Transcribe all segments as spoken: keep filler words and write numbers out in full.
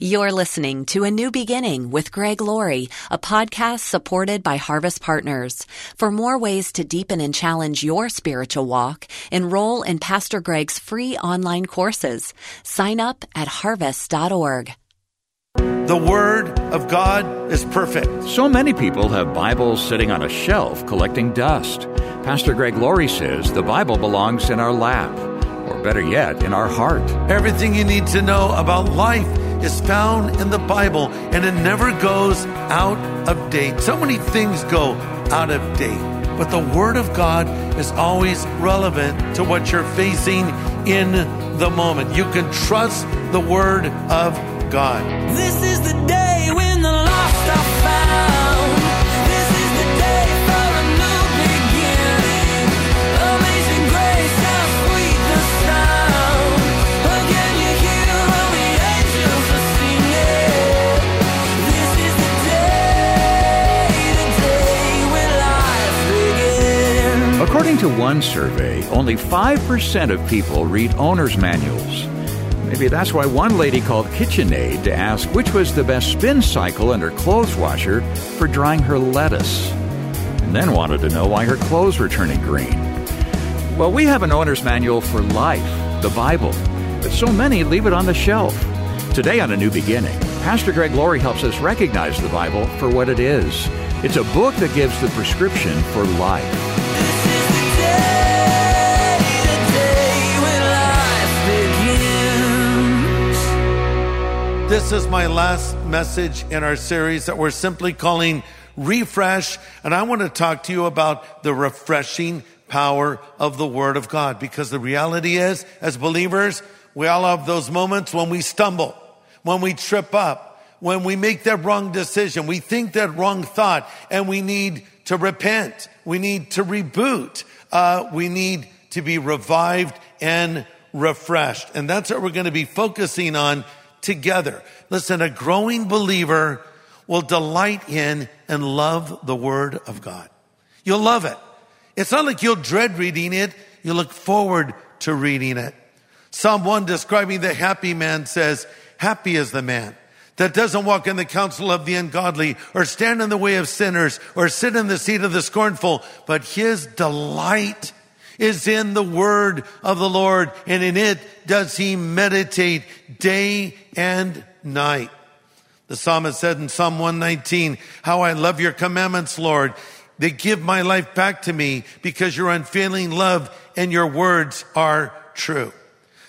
You're listening to A New Beginning with Greg Laurie, a podcast supported by Harvest Partners. For more ways to deepen and challenge your spiritual walk, enroll in Pastor Greg's free online courses. Sign up at harvest dot org. The Word of God is perfect. So many people have Bibles sitting on a shelf collecting dust. Pastor Greg Laurie says the Bible belongs in our lap, or better yet, in our heart. Everything you need to know about life is found in the Bible, and it never goes out of date. So many things go out of date, but the Word of God is always relevant to what you're facing in the moment. You can trust the Word of God. This is the day when the lost are found. This is the day for a new beginning. Amazing grace, how sweet the sound. Again you hear all the angels are singing. This is the day, the day when life begins. According to one survey, only five percent of people read owner's manuals. Maybe that's why one lady called KitchenAid to ask which was the best spin cycle in her clothes washer for drying her lettuce, and then wanted to know why her clothes were turning green. Well, we have an owner's manual for life, the Bible, but so many leave it on the shelf. Today on A New Beginning, Pastor Greg Laurie helps us recognize the Bible for what it is. It's a book that gives the prescription for life. This is my last message in our series that we're simply calling Refresh, and I want to talk to you about the refreshing power of the Word of God, because the reality is, as believers, we all have those moments when we stumble, when we trip up, when we make that wrong decision, we think that wrong thought, and we need to repent, we need to reboot, uh, we need to be revived and refreshed, and that's what we're going to be focusing on together. Listen, a growing believer will delight in and love the Word of God. You'll love it. It's not like you'll dread reading it. You look forward to reading it. Psalm one, describing the happy man, says, "Happy is the man that doesn't walk in the counsel of the ungodly, or stand in the way of sinners, or sit in the seat of the scornful, but his delight is in the Word of the Lord, and in it does he meditate day and night." The psalmist said in Psalm one nineteen, "How I love your commandments, Lord. They give my life back to me, because your unfailing love and your words are true."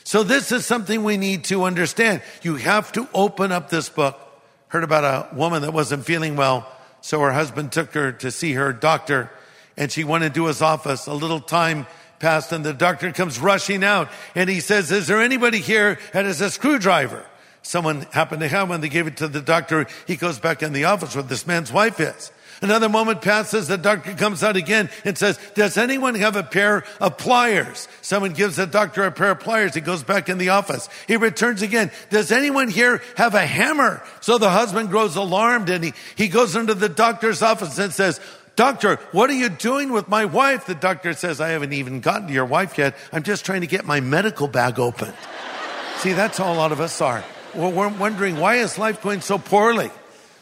So this is something we need to understand. You have to open up this book. Heard about a woman that wasn't feeling well, so her husband took her to see her doctor, and she went into his office. A little time passed, and the doctor comes rushing out, and he says, "Is there anybody here that has a screwdriver?" Someone happened to have one. They gave it to the doctor. He goes back in the office where this man's wife is. Another moment passes. The doctor comes out again and says, "Does anyone have a pair of pliers?" Someone gives the doctor a pair of pliers. He goes back in the office. He returns again. "Does anyone here have a hammer?" So the husband grows alarmed, and he, he goes into the doctor's office and says, "Doctor, what are you doing with my wife?" The doctor says, "I haven't even gotten to your wife yet. I'm just trying to get my medical bag open." See, that's how a lot of us are. We're wondering, why is life going so poorly?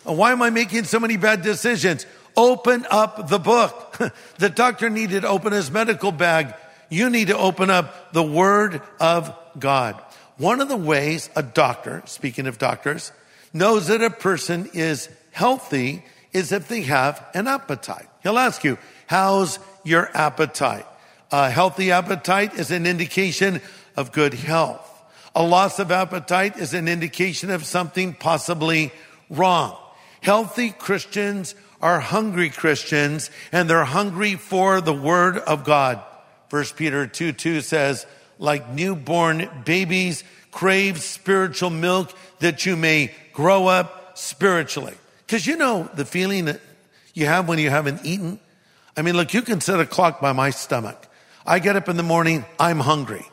Why am I making so many bad decisions? Open up the book. The doctor needed to open his medical bag. You need to open up the Word of God. One of the ways a doctor, speaking of doctors, knows that a person is healthy is if they have an appetite. He'll ask you, "How's your appetite?" A healthy appetite is an indication of good health. A loss of appetite is an indication of something possibly wrong. Healthy Christians are hungry Christians, and they're hungry for the Word of God. First Peter two two says, "Like newborn babies, crave spiritual milk that you may grow up spiritually." Because you know the feeling that you have when you haven't eaten? I mean, look, you can set a clock by my stomach. I get up in the morning, I'm hungry.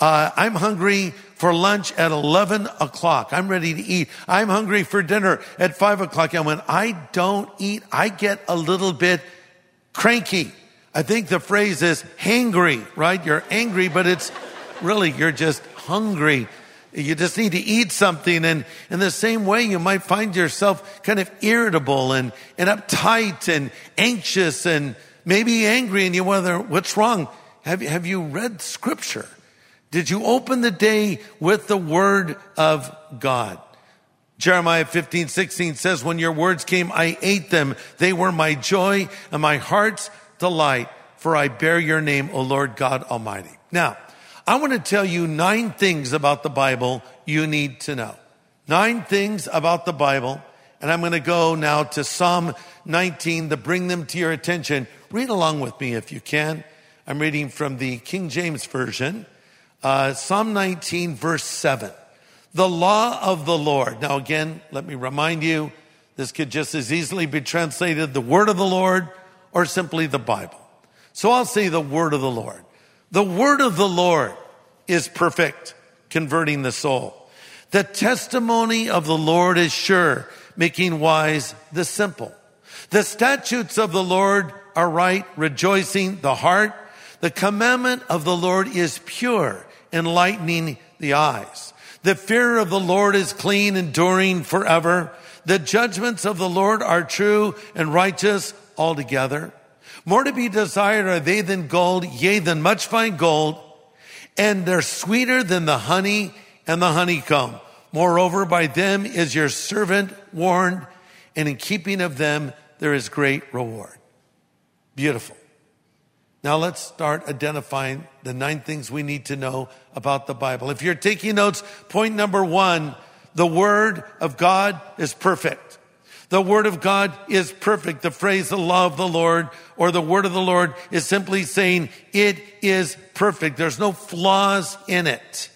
Uh, I'm hungry for lunch at eleven o'clock. I'm ready to eat. I'm hungry for dinner at five o'clock. And when I don't eat, I get a little bit cranky. I think the phrase is hangry, right? You're angry, but it's really, you're just hungry. You just need to eat something. And in the same way, you might find yourself kind of irritable and, and uptight and anxious and maybe angry, and you wonder, what's wrong? Have you, have you read Scripture? Did you open the day with the Word of God? Jeremiah fifteen sixteen says, when your words came, I ate them. They were my joy and my heart's delight, for I bear your name, O Lord God Almighty. Now, I want to tell you nine things about the Bible you need to know. Nine things about the Bible. And I'm going to go now to Psalm nineteen to bring them to your attention. Read along with me if you can. I'm reading from the King James Version. Uh, Psalm nineteen, verse seven. The law of the Lord. Now again, let me remind you, this could just as easily be translated the word of the Lord or simply the Bible. So I'll say the word of the Lord. The word of the Lord is perfect, converting the soul. The testimony of the Lord is sure, making wise the simple. The statutes of the Lord are right, rejoicing the heart. The commandment of the Lord is pure, enlightening the eyes. The fear of the Lord is clean, enduring forever. The judgments of the Lord are true and righteous altogether. More to be desired are they than gold, yea, than much fine gold, and they're sweeter than the honey and the honeycomb. Moreover, by them is your servant warned, and in keeping of them there is great reward. Beautiful. Now let's start identifying the nine things we need to know about the Bible. If you're taking notes, point number one, the Word of God is perfect. The word of God is perfect. The phrase the law of the Lord or the word of the Lord is simply saying it is perfect. There's no flaws in it.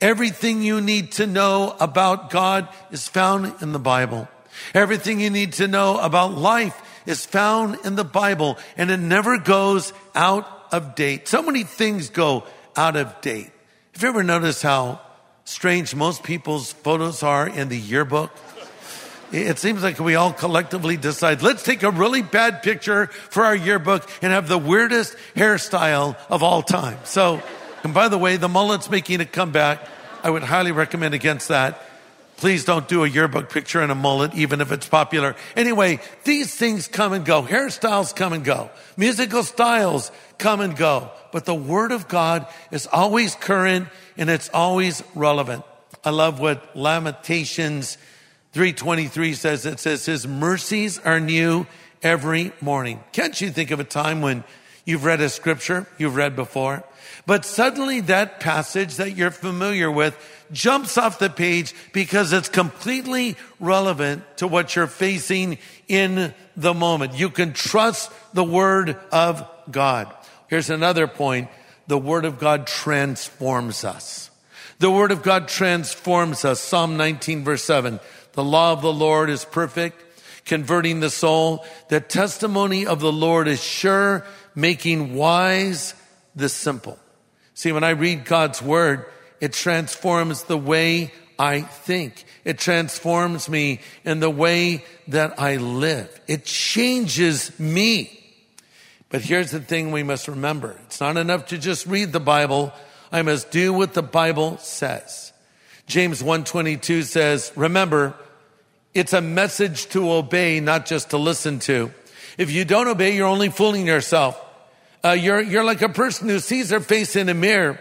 Everything you need to know about God is found in the Bible. Everything you need to know about life is found in the Bible, and it never goes out of date. So many things go out of date. Have you ever noticed how strange most people's photos are in the yearbook? It seems like we all collectively decide, let's take a really bad picture for our yearbook and have the weirdest hairstyle of all time. So, and by the way, the mullet's making a comeback. I would highly recommend against that. Please don't do a yearbook picture and a mullet, even if it's popular. Anyway, these things come and go. Hairstyles come and go. Musical styles come and go. But the Word of God is always current and it's always relevant. I love what Lamentations three twenty-three says. It says, his mercies are new every morning. Can't you think of a time when you've read a scripture you've read before, but suddenly that passage that you're familiar with jumps off the page because it's completely relevant to what you're facing in the moment. You can trust the Word of God. Here's another point. The Word of God transforms us. The Word of God transforms us. Psalm nineteen, verse seven. The law of the Lord is perfect, converting the soul. The testimony of the Lord is sure, making wise the simple. See, when I read God's word, it transforms the way I think. It transforms me in the way that I live. It changes me. But here's the thing we must remember. It's not enough to just read the Bible. I must do what the Bible says. James one twenty-two says, remember, it's a message to obey, not just to listen to. If you don't obey, you're only fooling yourself. Uh, you're, you're like a person who sees their face in a mirror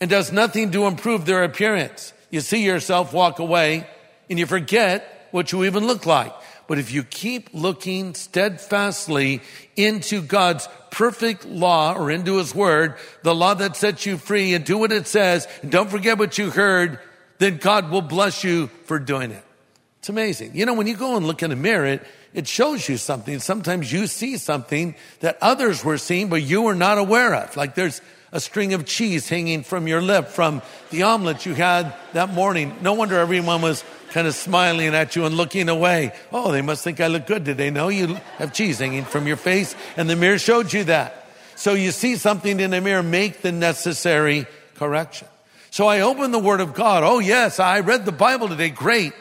and does nothing to improve their appearance. You see yourself walk away and you forget what you even look like. But if you keep looking steadfastly into God's perfect law or into his word, the law that sets you free, and do what it says, and don't forget what you heard, then God will bless you for doing it. It's amazing. You know, when you go and look in a mirror, it, it shows you something. Sometimes you see something that others were seeing, but you were not aware of. Like there's a string of cheese hanging from your lip from the omelet you had that morning. No wonder everyone was kind of smiling at you and looking away. Oh, they must think I look good today. No, you have cheese hanging from your face, and the mirror showed you that. So you see something in the mirror, make the necessary correction. So I opened the Word of God. Oh, yes, I read the Bible today. Great.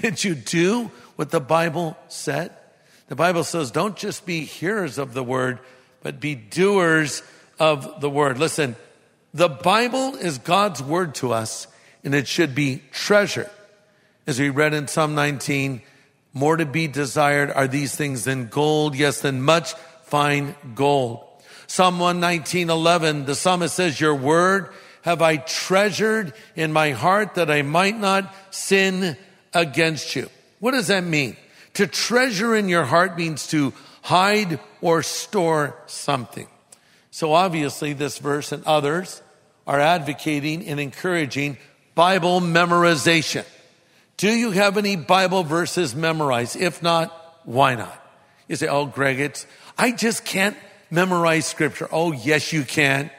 Did you do what the Bible said? The Bible says, don't just be hearers of the Word, but be doers of the Word. Listen, the Bible is God's Word to us, and it should be treasured. As we read in Psalm nineteen, more to be desired are these things than gold, yes, than much fine gold. Psalm one nineteen, eleven, the psalmist says, your word have I treasured in my heart that I might not sin against you. What does that mean? To treasure in your heart means to hide or store something. So obviously this verse and others are advocating and encouraging Bible memorization. Do you have any Bible verses memorized? If not, why not? You say, oh, Greg, it's, I just can't memorize scripture. Oh, yes, you can.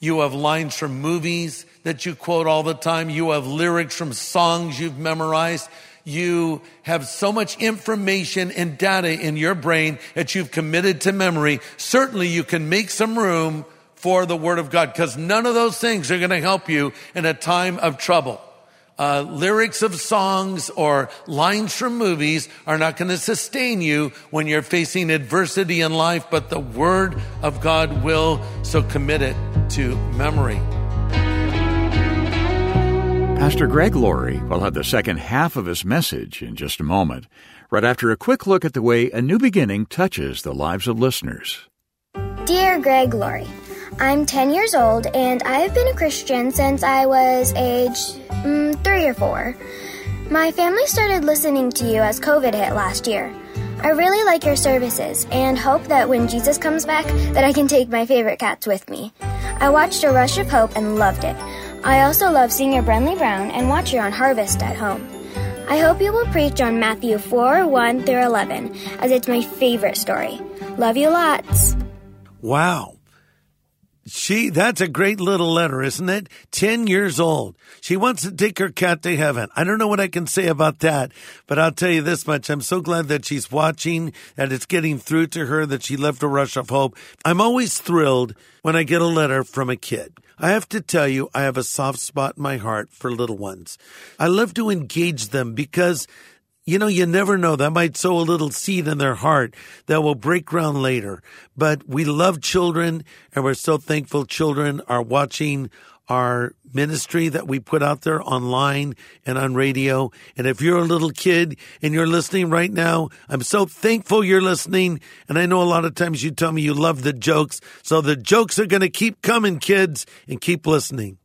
You have lines from movies that you quote all the time. You have lyrics from songs you've memorized. You have so much information and data in your brain that you've committed to memory. Certainly you can make some room for the Word of God, because none of those things are going to help you in a time of trouble. Uh, lyrics of songs or lines from movies are not going to sustain you when you're facing adversity in life, but the Word of God will. So commit it to memory. Pastor Greg Laurie will have the second half of his message in just a moment, right after a quick look at the way A New Beginning touches the lives of listeners. Dear Greg Laurie, I'm ten years old, and I've been a Christian since I was age mm, three or four. My family started listening to you as COVID hit last year. I really like your services and hope that when Jesus comes back that I can take my favorite cats with me. I watched A Rush of Hope and loved it. I also love Senior Brindley Brown and watch you on Harvest at Home. I hope you will preach on Matthew four, one through eleven, as it's my favorite story. Love you lots. Wow. She, that's a great little letter, isn't it? Ten years old. She wants to take her cat to heaven. I don't know what I can say about that, but I'll tell you this much. I'm so glad that she's watching, that it's getting through to her, that she left A Rush of Hope. I'm always thrilled when I get a letter from a kid. I have to tell you, I have a soft spot in my heart for little ones. I love to engage them because, you know, you never know. That might sow a little seed in their heart that will break ground later. But we love children, and we're so thankful children are watching our ministry that we put out there online and on radio. And if you're a little kid and you're listening right now, I'm so thankful you're listening. And I know a lot of times you tell me you love the jokes. So the jokes are going to keep coming, kids, and keep listening.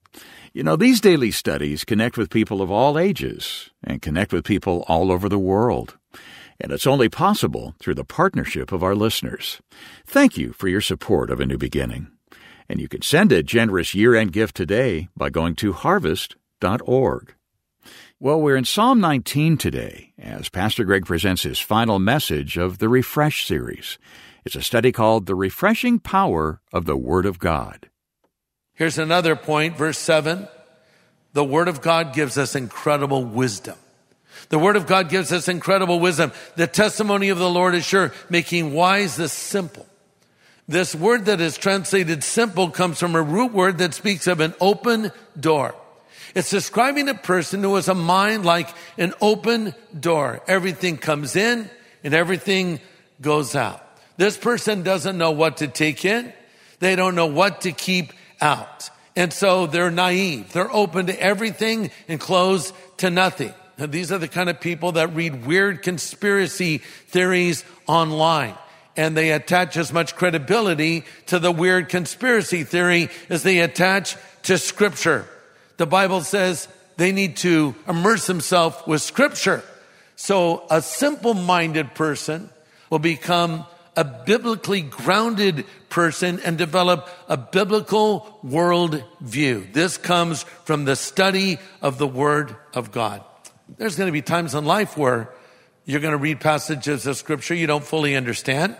You know, these daily studies connect with people of all ages and connect with people all over the world. And it's only possible through the partnership of our listeners. Thank you for your support of A New Beginning. And you can send a generous year-end gift today by going to harvest dot org. Well, we're in Psalm nineteen today as Pastor Greg presents his final message of the Refresh series. It's a study called The Refreshing Power of the Word of God. Here's another point, verse seven. The Word of God gives us incredible wisdom. The Word of God gives us incredible wisdom. The testimony of the Lord is sure, making wise the simple. This word that is translated simple comes from a root word that speaks of an open door. It's describing a person who has a mind like an open door. Everything comes in and everything goes out. This person doesn't know what to take in. They don't know what to keep out. And so they're naive. They're open to everything and closed to nothing. And these are the kind of people that read weird conspiracy theories online. And they attach as much credibility to the weird conspiracy theory as they attach to Scripture. The Bible says they need to immerse themselves with Scripture. So a simple-minded person will become a biblically grounded person and develop a biblical world view. This comes from the study of the Word of God. There's going to be times in life where you're going to read passages of Scripture you don't fully understand.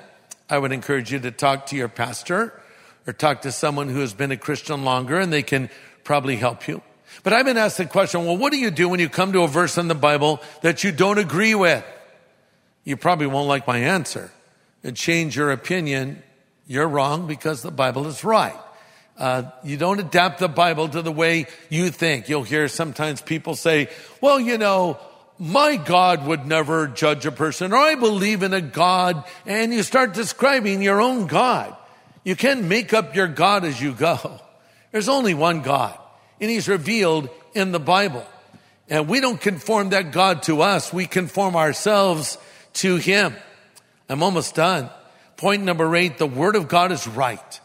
I would encourage you to talk to your pastor or talk to someone who has been a Christian longer, and they can probably help you. But I've been asked the question, well, what do you do when you come to a verse in the Bible that you don't agree with? You probably won't like my answer. And change your opinion, you're wrong because the Bible is right. Uh, you don't adapt the Bible to the way you think. You'll hear sometimes people say, well, you know, my God would never judge a person, or I believe in a God, and you start describing your own God. You can't make up your God as you go. There's only one God, and He's revealed in the Bible. And we don't conform that God to us. We conform ourselves to him. I'm almost done. Point number eight, the word of God is right.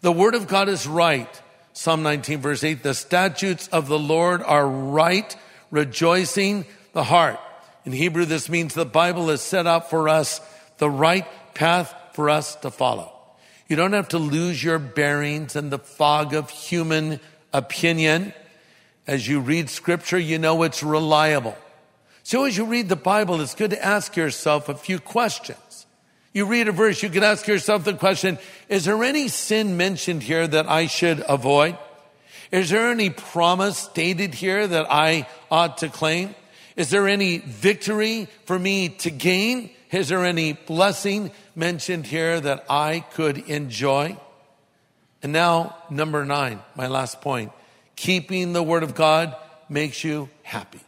The word of God is right. Psalm nineteen, verse eight, the statutes of the Lord are right, rejoicing the heart. In Hebrew, this means the Bible has set out for us the right path for us to follow. You don't have to lose your bearings in the fog of human opinion. As you read scripture, you know it's reliable. So as you read the Bible, it's good to ask yourself a few questions. You read a verse, you can ask yourself the question, is there any sin mentioned here that I should avoid? Is there any promise stated here that I ought to claim? Is there any victory for me to gain? Is there any blessing mentioned here that I could enjoy? And now, number nine, my last point. Keeping the word of God makes you happy.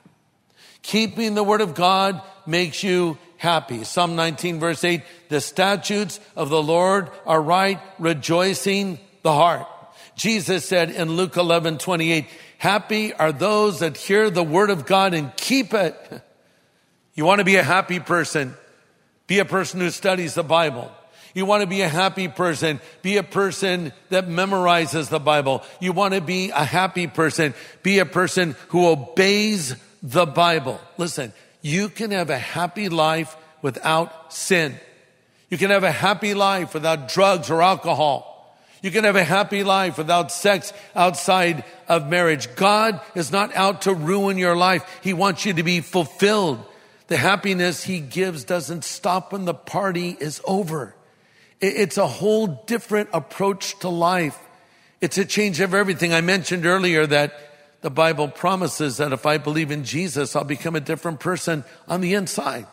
Keeping the word of God makes you happy. Psalm nineteen, verse eight, the statutes of the Lord are right, rejoicing the heart. Jesus said in Luke eleven twenty-eight, happy are those that hear the word of God and keep it. You want to be a happy person? Be a person who studies the Bible. You want to be a happy person. Be a person that memorizes the Bible. You want to be a happy person. Be a person who obeys the Bible. Listen, you can have a happy life without sin. You can have a happy life without drugs or alcohol. You can have a happy life without sex outside of marriage. God is not out to ruin your life. He wants you to be fulfilled. The happiness he gives doesn't stop when the party is over. It's a whole different approach to life. It's a change of everything. I mentioned earlier that the Bible promises that if I believe in Jesus, I'll become a different person on the inside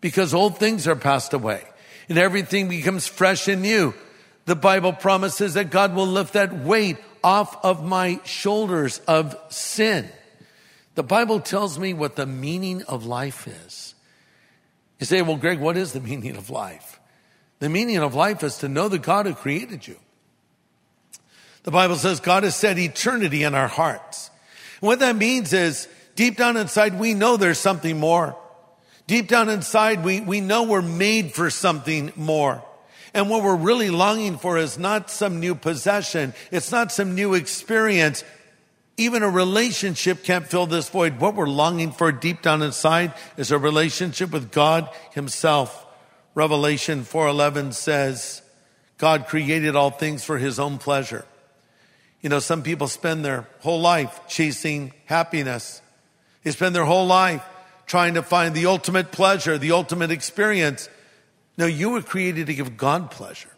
because old things are passed away and everything becomes fresh and new. The Bible promises that God will lift that weight off of my shoulders of sin. The Bible tells me what the meaning of life is. You say, well, Greg, what is the meaning of life? The meaning of life is to know the God who created you. The Bible says God has set eternity in our hearts. And what that means is deep down inside, we know there's something more. Deep down inside, we, we know we're made for something more. And what we're really longing for is not some new possession. It's not some new experience. Even a relationship can't fill this void. What we're longing for deep down inside is a relationship with God himself. Revelation four eleven says, God created all things for his own pleasure. You know, some people spend their whole life chasing happiness. They spend their whole life trying to find the ultimate pleasure, the ultimate experience. No, you were created to give God pleasure.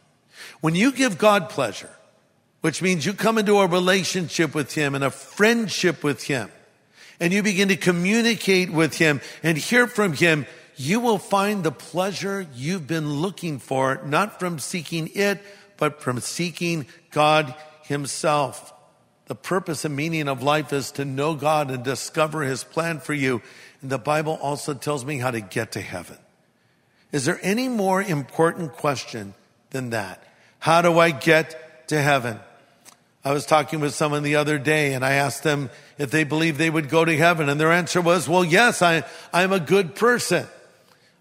When you give God pleasure, which means you come into a relationship with him and a friendship with him, and you begin to communicate with him and hear from him, you will find the pleasure you've been looking for, not from seeking it, but from seeking God himself. The purpose and meaning of life is to know God and discover his plan for you. And the Bible also tells me how to get to heaven. Is there any more important question than that? How do I get to heaven? I was talking with someone the other day and I asked them if they believed they would go to heaven. And their answer was, well, yes, I, I'm a good person.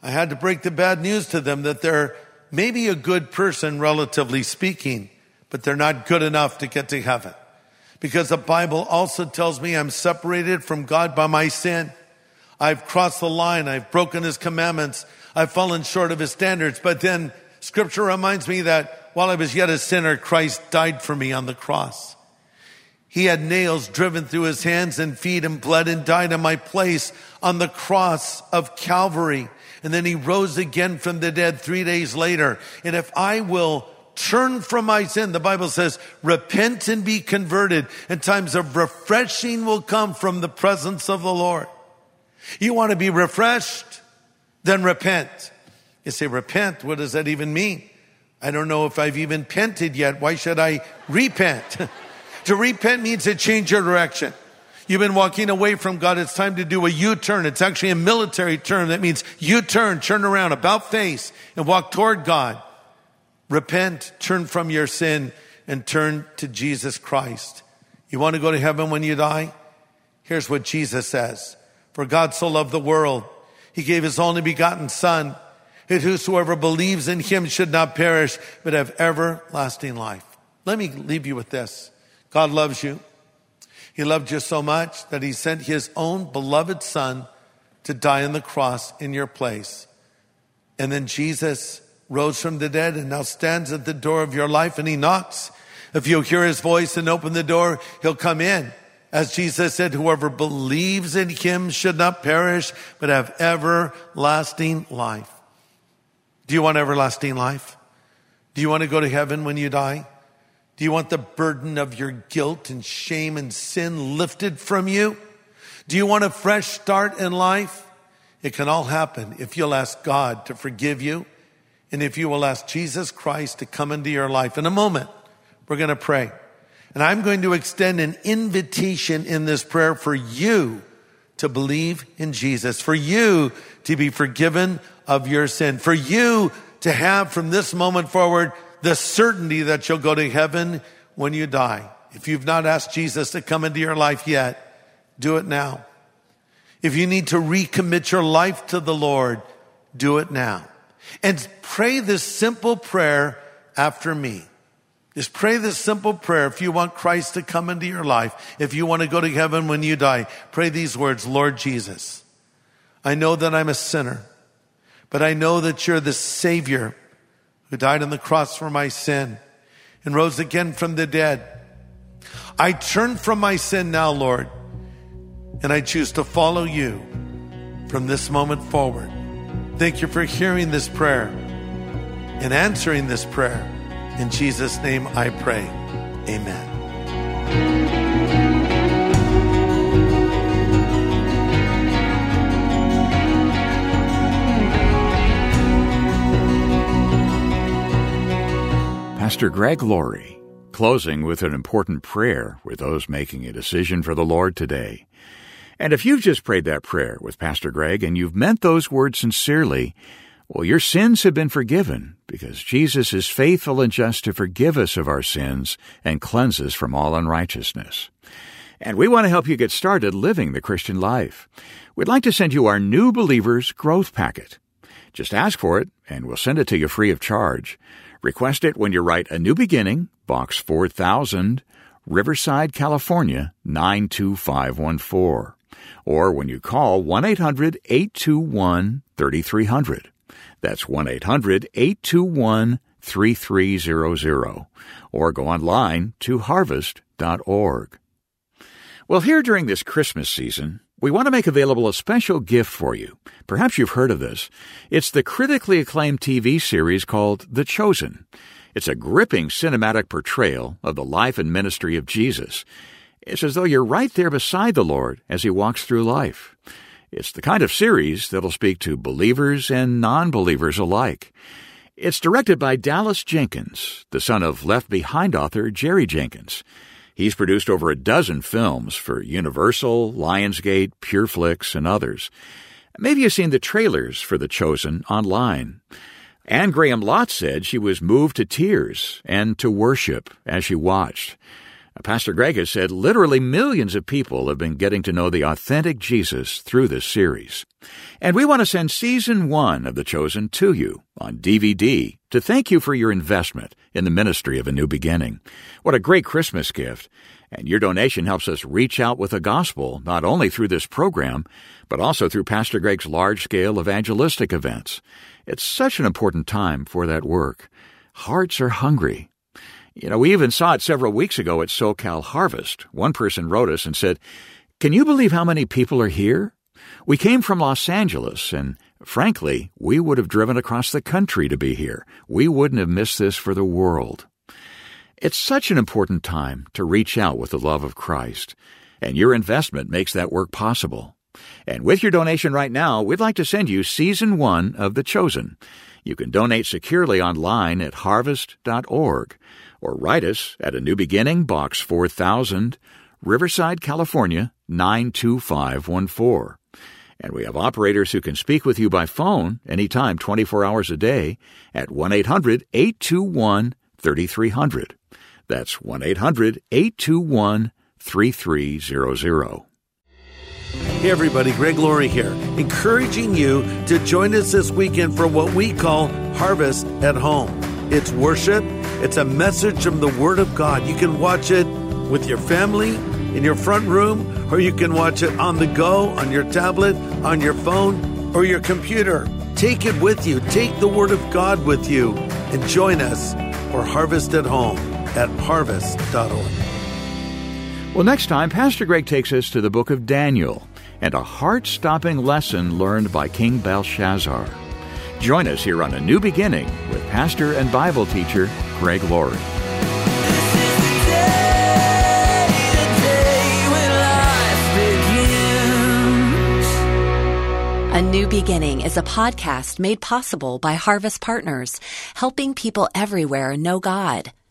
I had to break the bad news to them that they're maybe a good person, relatively speaking, but they're not good enough to get to heaven. Because the Bible also tells me I'm separated from God by my sin. I've crossed the line. I've broken his commandments. I've fallen short of his standards. But then scripture reminds me that while I was yet a sinner, Christ died for me on the cross. He had nails driven through his hands and feet and bled and died in my place on the cross of Calvary. And then he rose again from the dead three days later. And if I will turn from my sin, the Bible says, repent and be converted, and times of refreshing will come from the presence of the Lord. You want to be refreshed? Then repent. You say, repent? What does that even mean? I don't know if I've even pented yet. Why should I repent? To repent means to change your direction. You've been walking away from God. It's time to do a U-turn. It's actually a military term. That means U-turn, turn around, about face, and walk toward God. Repent, turn from your sin, and turn to Jesus Christ. You want to go to heaven when you die? Here's what Jesus says. For God so loved the world, he gave his only begotten son, that whosoever believes in him should not perish, but have everlasting life. Let me leave you with this. God loves you. He loved you so much that he sent his own beloved son to die on the cross in your place. And then Jesus rose from the dead and now stands at the door of your life and he knocks. If you'll hear his voice and open the door, he'll come in. As Jesus said, whoever believes in him should not perish, but have everlasting life. Do you want everlasting life? Do you want to go to heaven when you die? Do you want the burden of your guilt and shame and sin lifted from you? Do you want a fresh start in life? It can all happen if you'll ask God to forgive you and if you will ask Jesus Christ to come into your life. In a moment, we're going to pray. And I'm going to extend an invitation in this prayer for you to believe in Jesus, for you to be forgiven of your sin, for you to have from this moment forward the certainty that you'll go to heaven when you die. If you've not asked Jesus to come into your life yet, do it now. If you need to recommit your life to the Lord, do it now. And pray this simple prayer after me. Just pray this simple prayer if you want Christ to come into your life, if you want to go to heaven when you die. Pray these words, Lord Jesus, I know that I'm a sinner, but I know that you're the Savior who died on the cross for my sin and rose again from the dead. I turn from my sin now, Lord, and I choose to follow you from this moment forward. Thank you for hearing this prayer and answering this prayer. In Jesus' name I pray. Amen. Pastor Greg Laurie, closing with an important prayer with those making a decision for the Lord today. And if you've just prayed that prayer with Pastor Greg and you've meant those words sincerely, well, your sins have been forgiven because Jesus is faithful and just to forgive us of our sins and cleanse us from all unrighteousness. And we want to help you get started living the Christian life. We'd like to send you our New Believers Growth Packet. Just ask for it, and we'll send it to you free of charge. Request it when you write A New Beginning, Box four thousand, Riverside, California, nine two five one four, or when you call one eight hundred eight two one three three hundred. That's one eight hundred eight two one three three zero zero, or go online to harvest dot org. Well, here during this Christmas season, we want to make available a special gift for you. Perhaps you've heard of this. It's the critically acclaimed T V series called The Chosen. It's a gripping cinematic portrayal of the life and ministry of Jesus. It's as though you're right there beside the Lord as he walks through life. It's the kind of series that'll speak to believers and non-believers alike. It's directed by Dallas Jenkins, the son of Left Behind author Jerry Jenkins. He's produced over a dozen films for Universal, Lionsgate, Pure Flix, and others. Maybe you've seen the trailers for The Chosen online. Anne Graham Lotz said she was moved to tears and to worship as she watched. Pastor Greg has said literally millions of people have been getting to know the authentic Jesus through this series. And we want to send Season one of The Chosen to you on D V D to thank you for your investment in the ministry of A New Beginning. What a great Christmas gift. And your donation helps us reach out with the gospel, not only through this program, but also through Pastor Greg's large-scale evangelistic events. It's such an important time for that work. Hearts are hungry. You know, we even saw it several weeks ago at SoCal Harvest. One person wrote us and said, "Can you believe how many people are here? We came from Los Angeles, and frankly, we would have driven across the country to be here. We wouldn't have missed this for the world." It's such an important time to reach out with the love of Christ, and your investment makes that work possible. And with your donation right now, we'd like to send you Season one of The Chosen. You can donate securely online at harvest dot org or write us at A New Beginning, Box four thousand, Riverside, California, nine two five one four. And we have operators who can speak with you by phone anytime, twenty-four hours a day, at one eight hundred eight two one three three zero zero. That's one eight hundred eight two one three three zero zero. Hey everybody, Greg Laurie here, encouraging you to join us this weekend for what we call Harvest at Home. It's worship, it's a message from the Word of God. You can watch it with your family, in your front room, or you can watch it on the go, on your tablet, on your phone, or your computer. Take it with you, take the Word of God with you, and join us for Harvest at Home at harvest dot org. Well, next time, Pastor Greg takes us to the book of Daniel and a heart-stopping lesson learned by King Belshazzar. Join us here on A New Beginning with pastor and Bible teacher Greg Laurie. A New Beginning is a podcast made possible by Harvest Partners, helping people everywhere know God.